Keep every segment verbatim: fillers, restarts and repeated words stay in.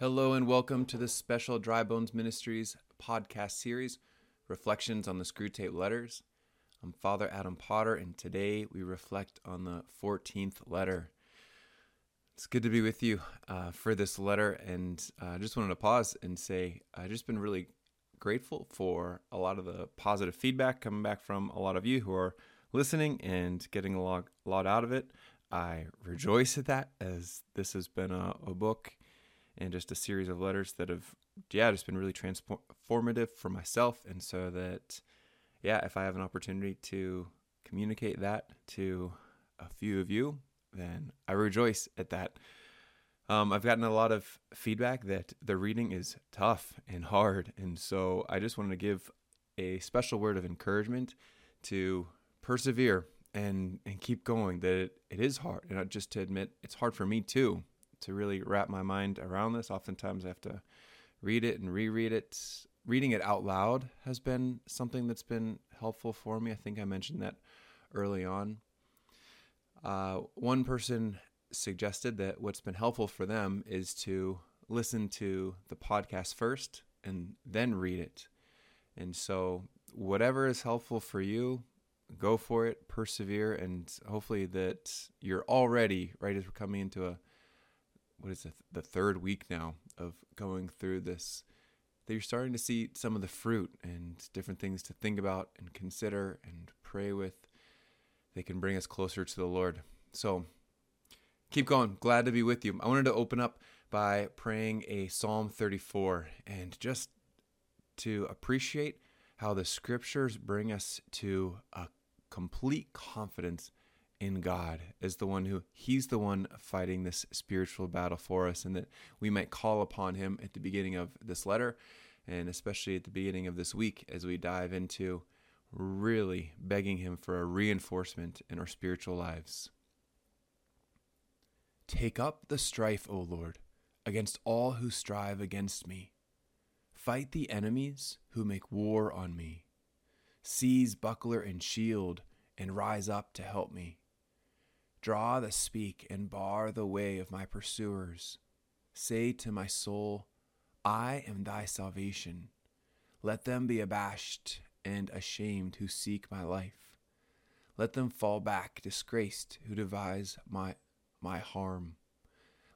Hello and welcome to this special Dry Bones Ministries podcast series, Reflections on the Screwtape Letters. I'm Father Adam Potter, and today we reflect on the fourteenth letter. It's good to be with you uh, for this letter, and I uh, just wanted to pause and say I've just been really grateful for a lot of the positive feedback coming back from a lot of you who are listening and getting a lot, a lot out of it. I rejoice at that, as this has been a, a book and just a series of letters that have, yeah, just been really transformative for myself. And so that, yeah, if I have an opportunity to communicate that to a few of you, then I rejoice at that. Um, I've gotten a lot of feedback that the reading is tough and hard. And so I just wanted to give a special word of encouragement to persevere and, and keep going, that it, it is hard. And just to admit, it's hard for me too, to really wrap my mind around this. Oftentimes I have to read it and reread it. Reading it out loud has been something that's been helpful for me. I think I mentioned that early on. Uh, one person suggested that what's been helpful for them is to listen to the podcast first and then read it. And so whatever is helpful for you, go for it, persevere, and hopefully that you're already, right, as we're coming into a what is it, the third week now of going through this, that you're starting to see some of the fruit and different things to think about and consider and pray with. They can bring us closer to the Lord. So keep going. Glad to be with you. I wanted to open up by praying a Psalm thirty-four, and just to appreciate how the scriptures bring us to a complete confidence in God as the one who, he's the one fighting this spiritual battle for us, and that we might call upon him at the beginning of this letter, and especially at the beginning of this week as we dive into really begging him for a reinforcement in our spiritual lives. Take up the strife, O Lord, against all who strive against me. Fight the enemies who make war on me. Seize buckler and shield and rise up to help me. Draw the speak and bar the way of my pursuers. Say to my soul, I am thy salvation. Let them be abashed and ashamed who seek my life. Let them fall back, disgraced, who devise my, my harm.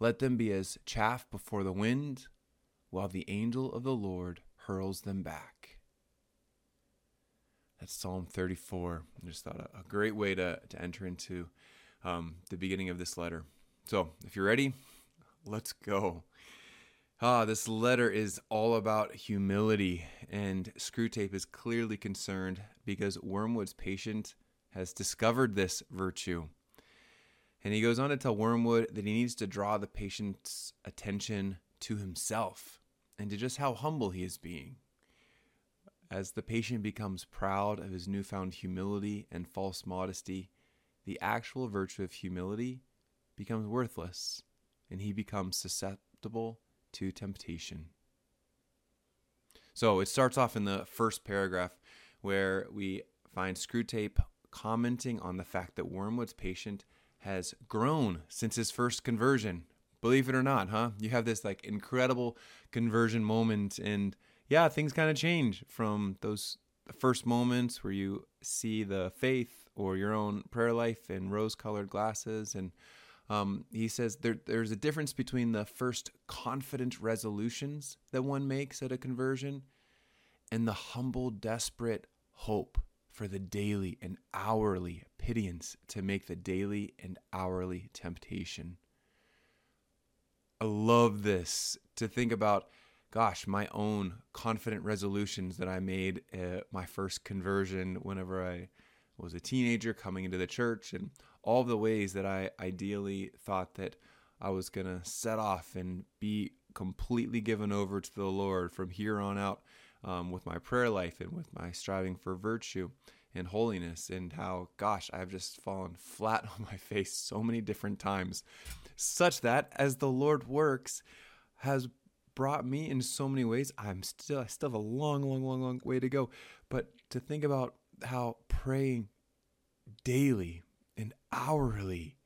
Let them be as chaff before the wind, while the angel of the Lord hurls them back. That's Psalm thirty-four. I just thought a, a great way to, to enter into Um, the beginning of this letter. So if you're ready, let's go. Ah, this letter is all about humility, and Screwtape is clearly concerned because Wormwood's patient has discovered this virtue. And he goes on to tell Wormwood that he needs to draw the patient's attention to himself and to just how humble he is being. As the patient becomes proud of his newfound humility and false modesty, the actual virtue of humility becomes worthless, and he becomes susceptible to temptation. So it starts off in the first paragraph, where we find Screwtape commenting on the fact that Wormwood's patient has grown since his first conversion. Believe it or not, huh? You have this like incredible conversion moment, and yeah, things kind of change from those first moments where you see the faith or your own prayer life in rose-colored glasses. And um, he says there, there's a difference between the first confident resolutions that one makes at a conversion and the humble, desperate hope for the daily and hourly pittance to make the daily and hourly temptation. I love this, to think about, gosh, my own confident resolutions that I made at my first conversion whenever I was a teenager coming into the church, and all the ways that I ideally thought that I was going to set off and be completely given over to the Lord from here on out um, with my prayer life and with my striving for virtue and holiness, and how, gosh, I've just fallen flat on my face so many different times, such that as the Lord works has brought me in so many ways. I'm still, I still have a long, long, long, long way to go, but to think about how praying daily and hourly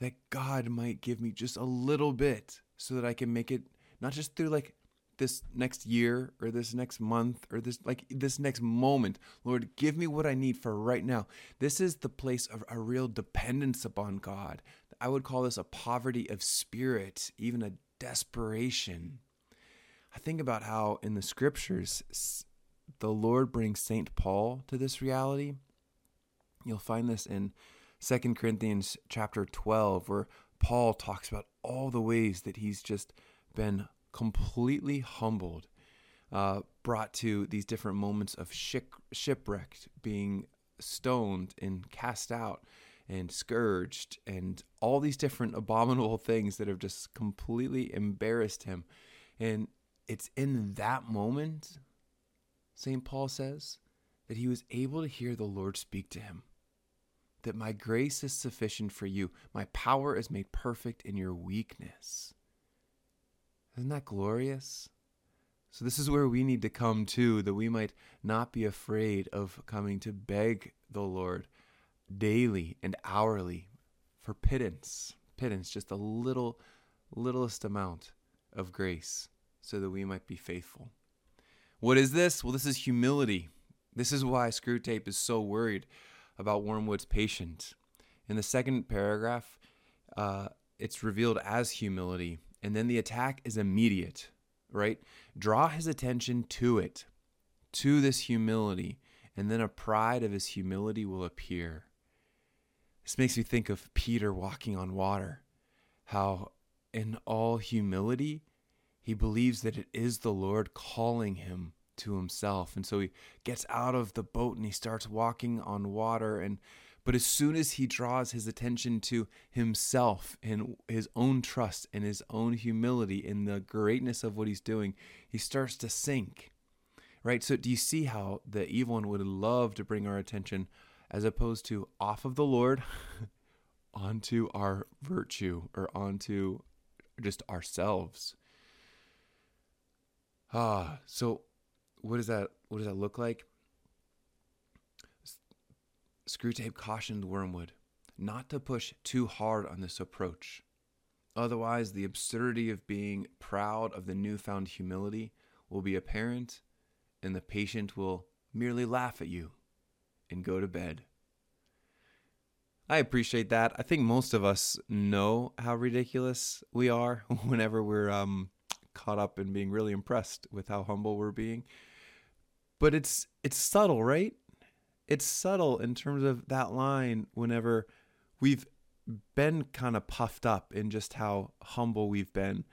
that God might give me just a little bit so that I can make it not just through like this next year or this next month or this like this next moment. Lord, give me what I need for right now. This is the place of a real dependence upon God. I would call this a poverty of spirit, even a desperation. I think about how in the scriptures, the Lord brings Saint Paul to this reality. You'll find this in Second Corinthians chapter twelve, where Paul talks about all the ways that he's just been completely humbled, uh, brought to these different moments of shipwrecked, being stoned and cast out and scourged and all these different abominable things that have just completely embarrassed him. And it's in that moment, Saint Paul says, that he was able to hear the Lord speak to him, that my grace is sufficient for you. My power is made perfect in your weakness. Isn't that glorious? So this is where we need to come to, that we might not be afraid of coming to beg the Lord daily and hourly for pittance, pittance, just a little, littlest amount of grace, so that we might be faithful. What is this? Well, this is humility. This is why Screwtape is so worried about Wormwood's patient. In the second paragraph, uh, it's revealed as humility. And then the attack is immediate, right? Draw his attention to it, to this humility, and then a pride of his humility will appear. This makes me think of Peter walking on water, how in all humility, he believes that it is the Lord calling him to himself. And so he gets out of the boat and he starts walking on water. And But as soon as he draws his attention to himself and his own trust and his own humility in the greatness of what he's doing, he starts to sink, right? So do you see how the evil one would love to bring our attention as opposed to off of the Lord onto our virtue or onto just ourselves? Ah, so what does that, what does that look like? Screwtape cautioned Wormwood not to push too hard on this approach. Otherwise, the absurdity of being proud of the newfound humility will be apparent, and the patient will merely laugh at you and go to bed. I appreciate that. I think most of us know how ridiculous we are whenever we're um, caught up in being really impressed with how humble we're being. But it's it's subtle, right? It's subtle in terms of that line whenever we've been kind of puffed up in just how humble we've been.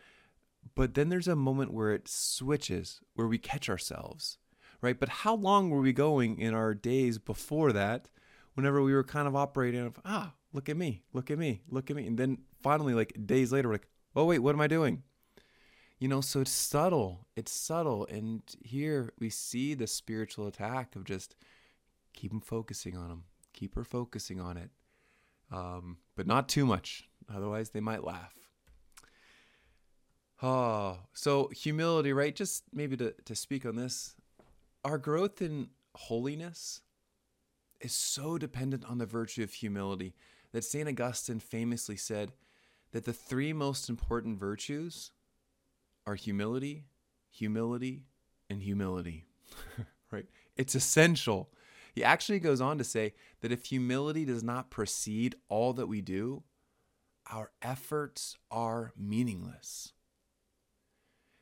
But then there's a moment where it switches, where we catch ourselves, right? But how long were we going in our days before that, whenever we were kind of operating of, ah, look at me, look at me, look at me. And then finally, like days later, we're like, oh, wait, what am I doing? You know, so it's subtle. It's subtle. And here we see the spiritual attack of just, keep him focusing on him. Keep her focusing on it. Um, but not too much. Otherwise, they might laugh. Oh, so humility, right? Just maybe to, to speak on this. Our growth in holiness is so dependent on the virtue of humility that Saint Augustine famously said that the three most important virtues are humility, humility, and humility. Right? It's essential. He actually goes on to say that if humility does not precede all that we do, our efforts are meaningless.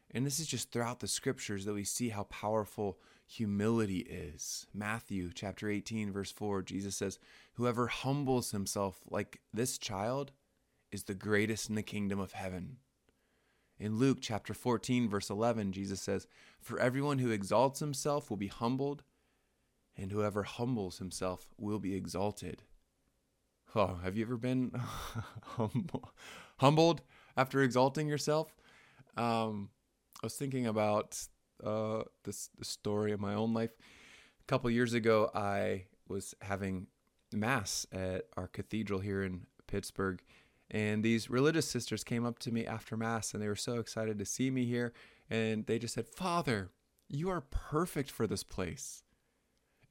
And this is just throughout the scriptures that we see how powerful humility is. Matthew chapter eighteen, verse four, Jesus says, whoever humbles himself like this child is the greatest in the kingdom of heaven. In Luke chapter fourteen, verse eleven, Jesus says, for everyone who exalts himself will be humbled, and whoever humbles himself will be exalted. Oh, have you ever been humbled after exalting yourself? Um, I was thinking about uh, this, this story in my own life. A couple years ago, I was having mass at our cathedral here in Pittsburgh, and these religious sisters came up to me after mass, and they were so excited to see me here, and they just said, Father, you are perfect for this place.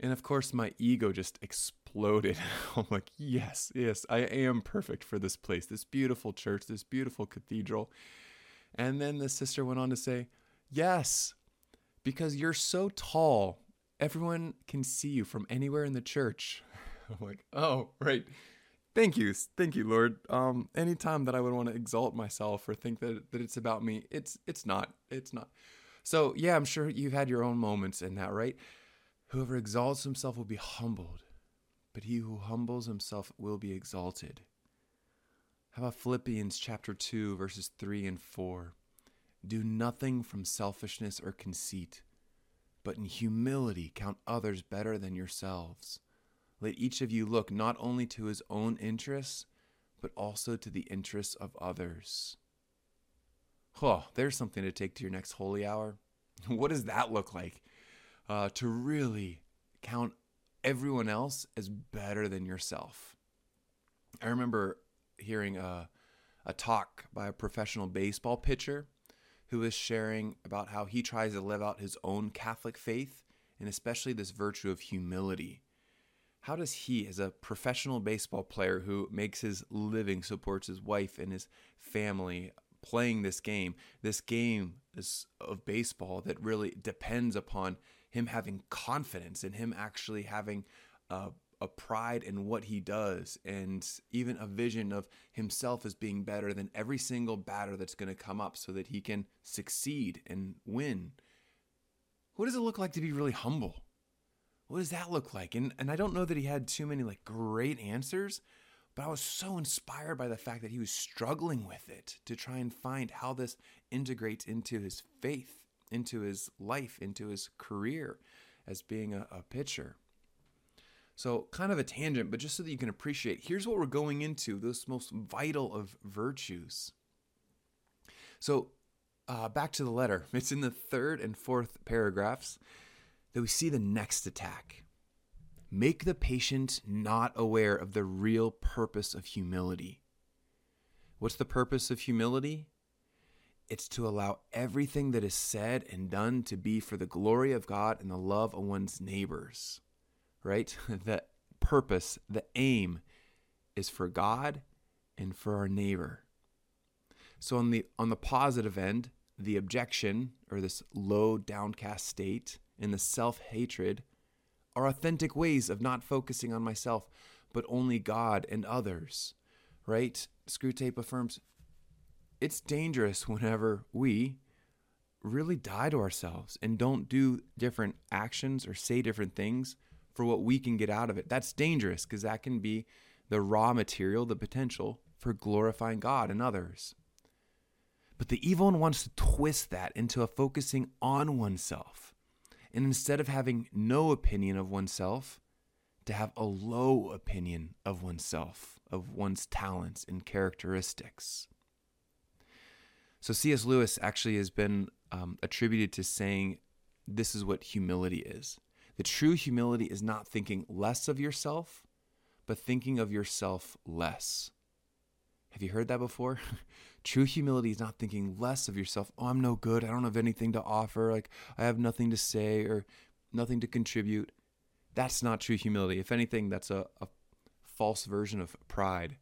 And of course, my ego just exploded. I'm like, yes, yes, I am perfect for this place, this beautiful church, this beautiful cathedral. And then the sister went on to say, yes, because you're so tall, everyone can see you from anywhere in the church. I'm like, oh, right. Thank you. Thank you, Lord. Um, anytime that I would want to exalt myself or think that, that it's about me, it's it's not. It's not. So, yeah, I'm sure you've had your own moments in that, right? Whoever exalts himself will be humbled, but he who humbles himself will be exalted. How about Philippians chapter two, verses three and four? Do nothing from selfishness or conceit, but in humility count others better than yourselves. Let each of you look not only to his own interests, but also to the interests of others. Oh, there's something to take to your next holy hour. What does that look like? Uh, to really count everyone else as better than yourself. I remember hearing a, a talk by a professional baseball pitcher who was sharing about how he tries to live out his own Catholic faith, and especially this virtue of humility. How does he, as a professional baseball player who makes his living, supports his wife and his family playing this game, this game is of baseball that really depends upon him having confidence and him actually having a, a pride in what he does, and even a vision of himself as being better than every single batter that's going to come up so that he can succeed and win. What does it look like to be really humble? What does that look like? And and I don't know that he had too many like great answers, but I was so inspired by the fact that he was struggling with it to try and find how this integrates into his faith, into his life, into his career as being a, a pitcher. So kind of a tangent, but just so that you can appreciate, here's what we're going into, this most vital of virtues. So uh, back to the letter. It's in the third and fourth paragraphs that we see the next attack. Make the patient not aware of the real purpose of humility. What's the purpose of humility? It's to allow everything that is said and done to be for the glory of God and the love of one's neighbors, right? The purpose, the aim is for God and for our neighbor. So on the on the positive end, the objection, or this low, downcast state, and the self-hatred are authentic ways of not focusing on myself, but only God and others, right? Screwtape affirms it's dangerous whenever we really die to ourselves and don't do different actions or say different things for what we can get out of it. That's dangerous because that can be the raw material, the potential for glorifying God and others. But the evil one wants to twist that into a focusing on oneself. And instead of having no opinion of oneself, to have a low opinion of oneself, of one's talents and characteristics. So C S Lewis actually has been um, attributed to saying this is what humility is. The true humility is not thinking less of yourself, but thinking of yourself less. Have you heard that before? True humility is not thinking less of yourself. Oh, I'm no good. I don't have anything to offer. Like, I have nothing to say or nothing to contribute. That's not true humility. If anything, that's a, a false version of pride.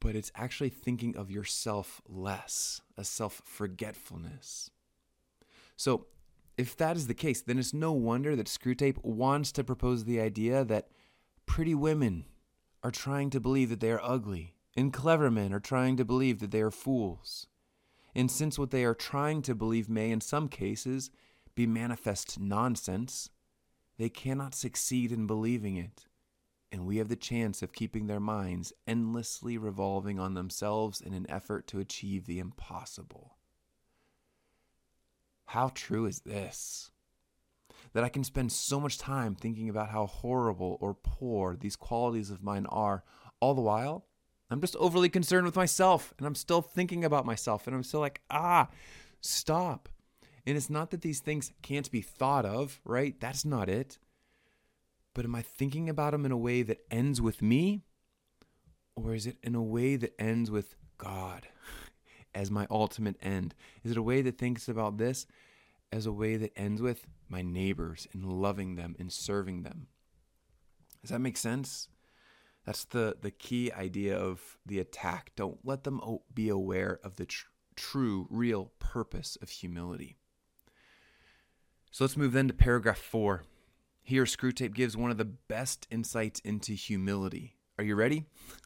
But it's actually thinking of yourself less, a self-forgetfulness. So if that is the case, then it's no wonder that Screwtape wants to propose the idea that pretty women are trying to believe that they are ugly, and clever men are trying to believe that they are fools. And since what they are trying to believe may, in some cases, be manifest nonsense, they cannot succeed in believing it. And we have the chance of keeping their minds endlessly revolving on themselves in an effort to achieve the impossible. How true is this? That I can spend so much time thinking about how horrible or poor these qualities of mine are, all the while I'm just overly concerned with myself, and I'm still thinking about myself, and I'm still like, ah, stop. And it's not that these things can't be thought of, right? That's not it. But am I thinking about them in a way that ends with me? Or is it in a way that ends with God as my ultimate end? Is it a way that thinks about this as a way that ends with my neighbors and loving them and serving them? Does that make sense? That's the, the key idea of the attack. Don't let them be aware of the tr- true, real purpose of humility. So let's move then to paragraph four. Here, Screwtape gives one of the best insights into humility. Are you ready?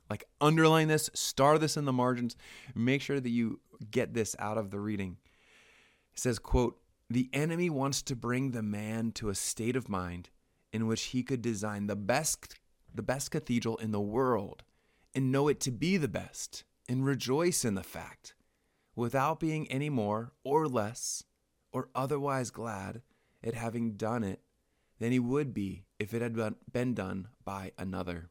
Like, underline this, star this in the margins, make sure that you get this out of the reading. It says, quote, "The enemy wants to bring the man to a state of mind in which he could design the best, the best cathedral in the world and know it to be the best and rejoice in the fact without being any more or less or otherwise glad at having done it than he would be if it had been done by another."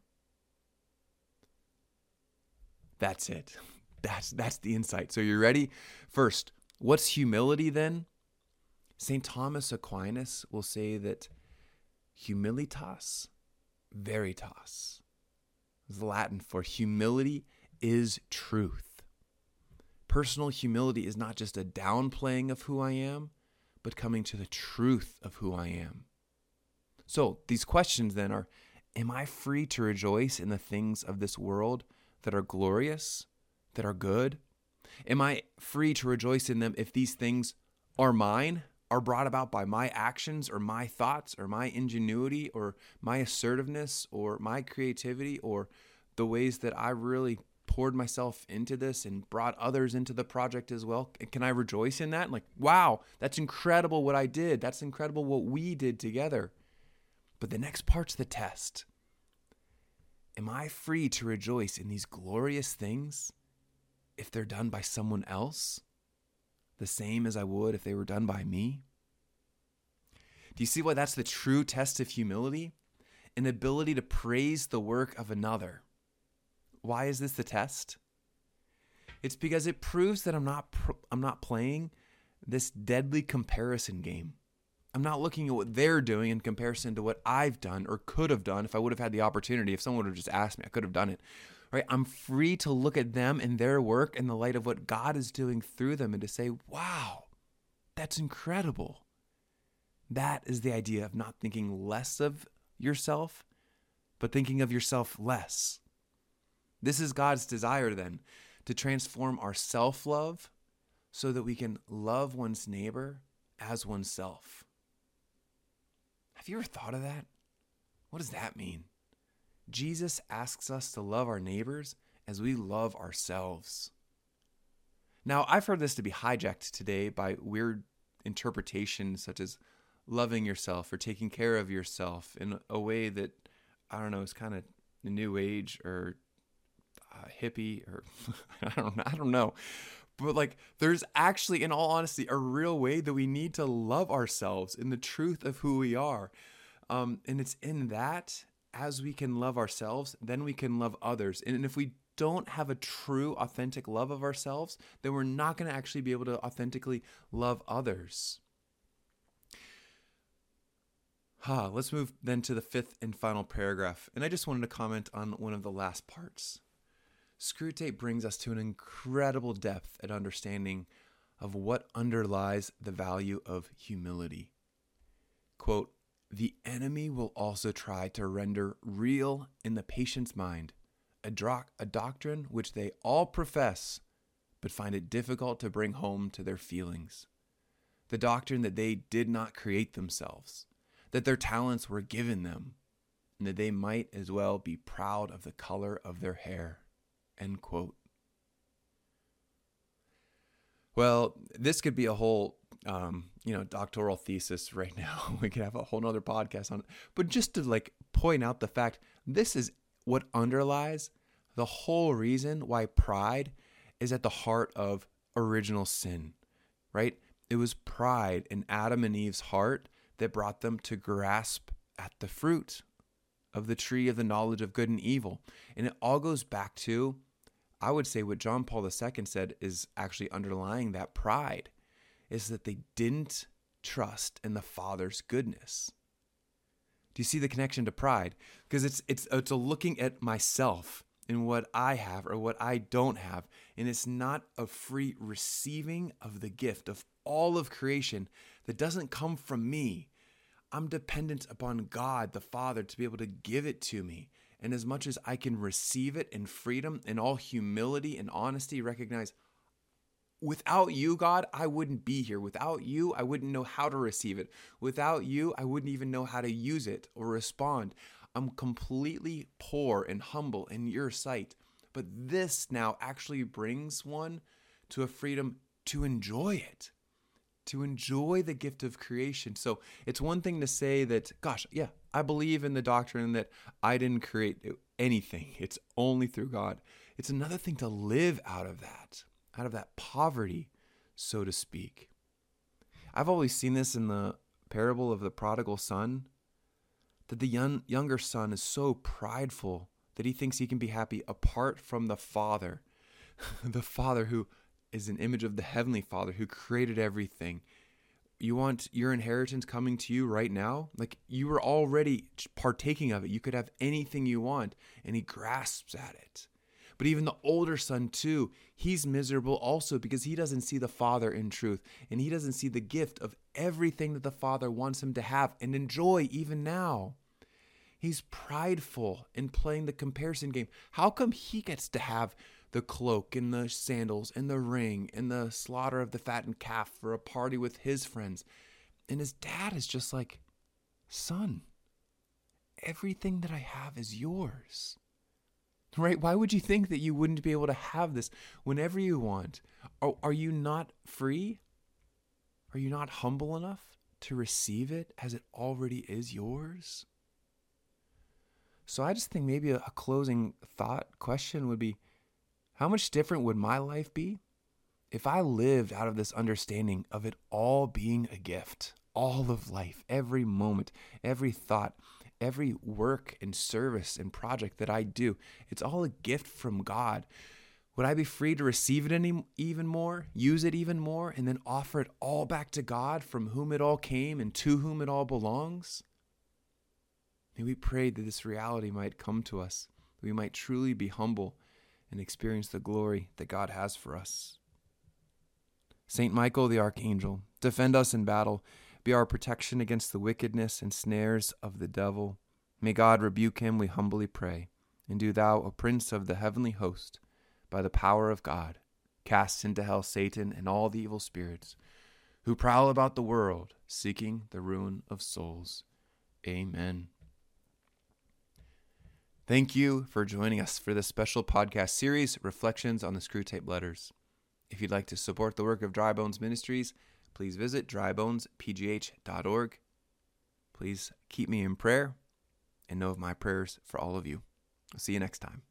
That's it. That's that's the insight. So you're ready? First, what's humility then? Saint Thomas Aquinas will say that humilitas veritas is Latin for humility is truth. Personal humility is not just a downplaying of who I am, but coming to the truth of who I am. So these questions then are, am I free to rejoice in the things of this world that are glorious, that are good? Am I free to rejoice in them if these things are mine, are brought about by my actions or my thoughts or my ingenuity or my assertiveness or my creativity or the ways that I really poured myself into this and brought others into the project as well? Can I rejoice in that? Like, wow, that's incredible what I did. That's incredible what we did together. But the next part's the test. Am I free to rejoice in these glorious things if they're done by someone else, the same as I would if they were done by me? Do you see why that's the true test of humility? An ability to praise the work of another. Why is this the test? It's because it proves that I'm not pr- I'm not playing this deadly comparison game. I'm not looking at what they're doing in comparison to what I've done or could have done if I would have had the opportunity. If someone would have just asked me, I could have done it, right? I'm free to look at them and their work in the light of what God is doing through them and to say, wow, that's incredible. That is the idea of not thinking less of yourself, but thinking of yourself less. This is God's desire then, to transform our self-love so that we can love one's neighbor as oneself. Have you ever thought of that? What does that mean? Jesus asks us to love our neighbors as we love ourselves. Now, I've heard this to be hijacked today by weird interpretations such as loving yourself or taking care of yourself in a way that, I don't know, is kind of the new age or uh, hippie or I don't, I don't know. But like, there's actually, in all honesty, a real way that we need to love ourselves in the truth of who we are. Um, and it's in that, as we can love ourselves, then we can love others. And if we don't have a true, authentic love of ourselves, then we're not going to actually be able to authentically love others. Ha, huh, let's move then to the fifth and final paragraph. And I just wanted to comment on one of the last parts. Screwtape brings us to an incredible depth and understanding of what underlies the value of humility. Quote, "The enemy will also try to render real in the patient's mind a, dro- a doctrine which they all profess, but find it difficult to bring home to their feelings. The doctrine that they did not create themselves, that their talents were given them, and that they might as well be proud of the color of their hair." End quote. Well, this could be a whole, um, you know, doctoral thesis right now. We could have a whole nother podcast on it. But just to like point out the fact, this is what underlies the whole reason why pride is at the heart of original sin, right? It was pride in Adam and Eve's heart that brought them to grasp at the fruit of the tree of the knowledge of good and evil. And it all goes back to, I would say, what John Paul the Second said is actually underlying that pride, is that they didn't trust in the Father's goodness. Do you see the connection to pride? Because it's it's it's a looking at myself and what I have or what I don't have, and it's not a free receiving of the gift of all of creation that doesn't come from me. I'm dependent upon God, the Father, to be able to give it to me. And as much as I can receive it in freedom, in all humility and honesty, recognize Without you, God, I wouldn't be here. Without you, I wouldn't know how to receive it. Without you, I wouldn't even know how to use it or respond. I'm completely poor and humble in your sight. But this now actually brings one to a freedom to enjoy it, to enjoy the gift of creation. So it's one thing to say that, gosh, yeah, I believe in the doctrine that I didn't create anything. It's only through God. It's another thing to live out of that, out of that poverty, so to speak. I've always seen this in the parable of the prodigal son, that the young, younger son is so prideful that he thinks he can be happy apart from the Father, the Father who is an image of the Heavenly Father who created everything. You want your inheritance coming to you right now? Like, you were already partaking of it. You could have anything you want, and he grasps at it. But even the older son too, he's miserable also because he doesn't see the Father in truth, and he doesn't see the gift of everything that the Father wants him to have and enjoy even now. He's prideful in playing the comparison game. How come he gets to have the cloak and the sandals and the ring and the slaughter of the fattened calf for a party with his friends? And his dad is just like, son, everything that I have is yours, right? Why would you think that you wouldn't be able to have this whenever you want? Are, are you not free? Are you not humble enough to receive it as it already is yours? So I just think maybe a closing thought question would be, how much different would my life be if I lived out of this understanding of it all being a gift, all of life, every moment, every thought, every work and service and project that I do, it's all a gift from God. Would I be free to receive it any, even more, use it even more, and then offer it all back to God from whom it all came and to whom it all belongs? May we pray that this reality might come to us, that we might truly be humble and experience the glory that God has for us. Saint Michael the Archangel, defend us in battle. Be our protection against the wickedness and snares of the devil. May God rebuke him, we humbly pray. And do thou, O Prince of the heavenly host, by the power of God, cast into hell Satan and all the evil spirits who prowl about the world, seeking the ruin of souls. Amen. Thank you for joining us for this special podcast series, Reflections on the Screwtape Letters. If you'd like to support the work of Dry Bones Ministries, please visit dry bones p g h dot org. Please keep me in prayer and know of my prayers for all of you. I'll see you next time.